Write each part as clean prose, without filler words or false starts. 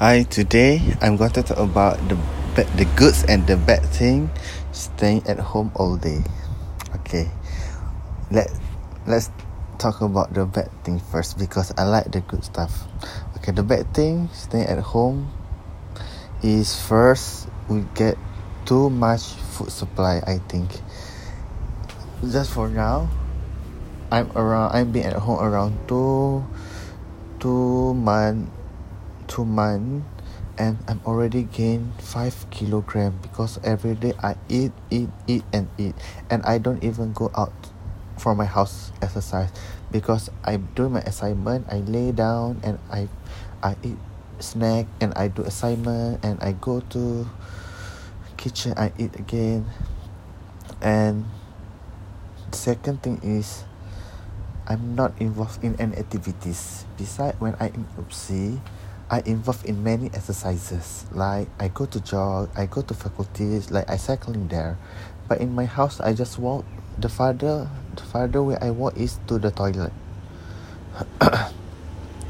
Hi, today I'm going to talk about the goods and the bad thing staying at home all day. Okay, let's talk about the bad thing first because I like the good stuff. Okay, the bad thing staying at home is first we get too much food supply. I think just for now, I've been at home around two months, and I'm already gained 5 kilograms because every day I eat, and I don't even go out from my house exercise because I do my assignment. I lay down and I eat snack and I do assignment and I go to kitchen. I eat again, and the second thing is, I'm not involved in any activities. Besides, when I in UPSI, I involved in many exercises. Like I go to jog, I go to faculties, like I cycling there. But in my house, I just walk. The farther way I walk is to the toilet.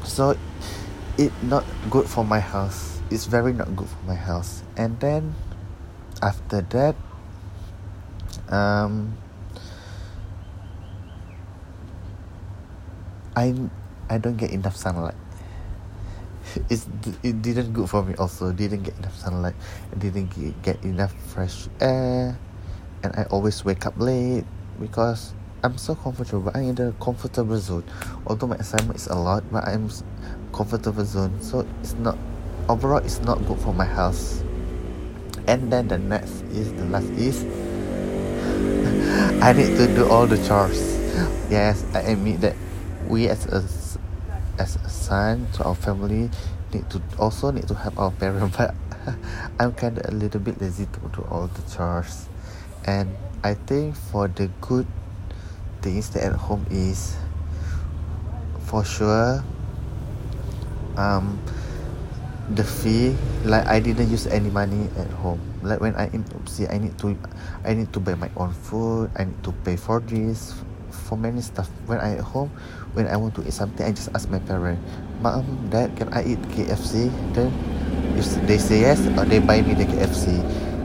So, it's not good for my health. It's very not good for my health. And then, after that, I don't get enough sunlight. It didn't good for me also. Didn't get enough sunlight. Didn't get enough fresh air, and I always wake up late because I'm so comfortable. I'm in the comfortable zone. Although my assignment is a lot, but I'm comfortable zone. So it's not good for my health. And then the last is I need to do all the chores. Yes, I admit that. We as a son to our family need to help our parents, but I'm kind of a little bit lazy to do all the chores. And I think for the good things that at home is for sure the fee. Like I didn't use any money at home. Like when I in UPSI, I need to buy my own food. I need to pay for this. For many stuff. When I at home, when I want to eat something, I just ask my parents, "Mom, Dad, can I eat KFC?" Then if they say yes, or they buy me the KFC.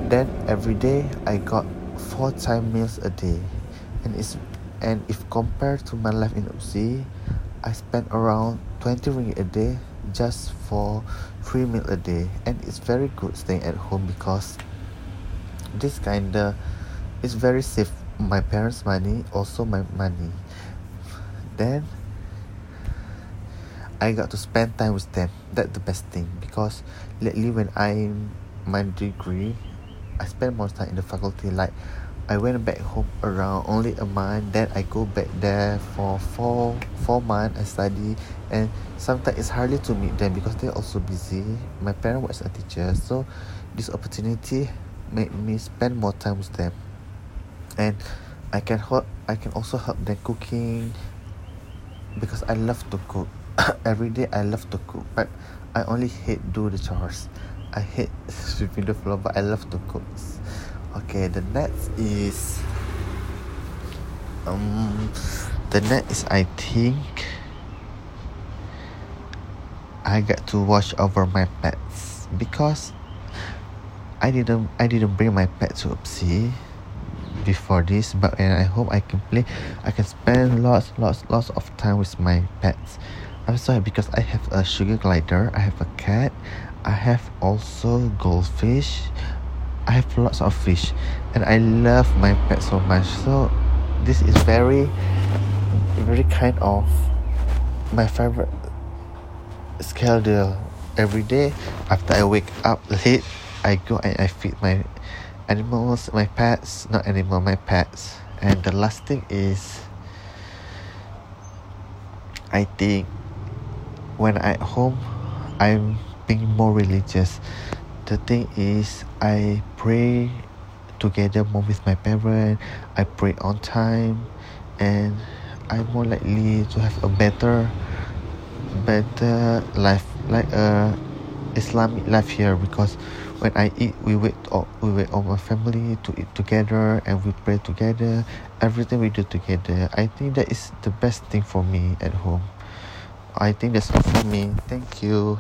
Then every day I got 4 meals a day, and if compared to my life in UPSI, I spent around 20 ringgit a day just for 3 meals a day, and it's very good staying at home because this kinda is very safe. My parents' money, also my money. Then I got to spend time with them. That's the best thing because lately when I'm my degree, I spend more time in the faculty. Like I went back home around only a month. Then I go back there for four months. I study, and sometimes it's hardly to meet them because they're also busy. My parents was a teacher, so this opportunity made me spend more time with them. And I can also help them cooking because I love to cook. Every day I love to cook, but I only hate do the chores. I hate sweeping the floor, but I love to cook. Okay, the next is I think I got to watch over my pets because I didn't bring my pet to UPSI before this, but when I hope I can spend lots of time with my pets. I'm so happy because I have a sugar glider, I have a cat, I have also goldfish, I have lots of fish, and I love my pet so much. So this is very, very kind of my favorite schedule. Every day after I wake up late, I go and I feed my animals, my pets, not animal, my pets. And the last thing is, I think when I'm at home, I'm being more religious. The thing is, I pray together more with my parents. I pray on time, and I'm more likely to have a better life, like a Islamic life here, because when I eat, we wait on my family to eat together, and we pray together. Everything we do together. I think that is the best thing for me at home. I think that's all for me. Thank you.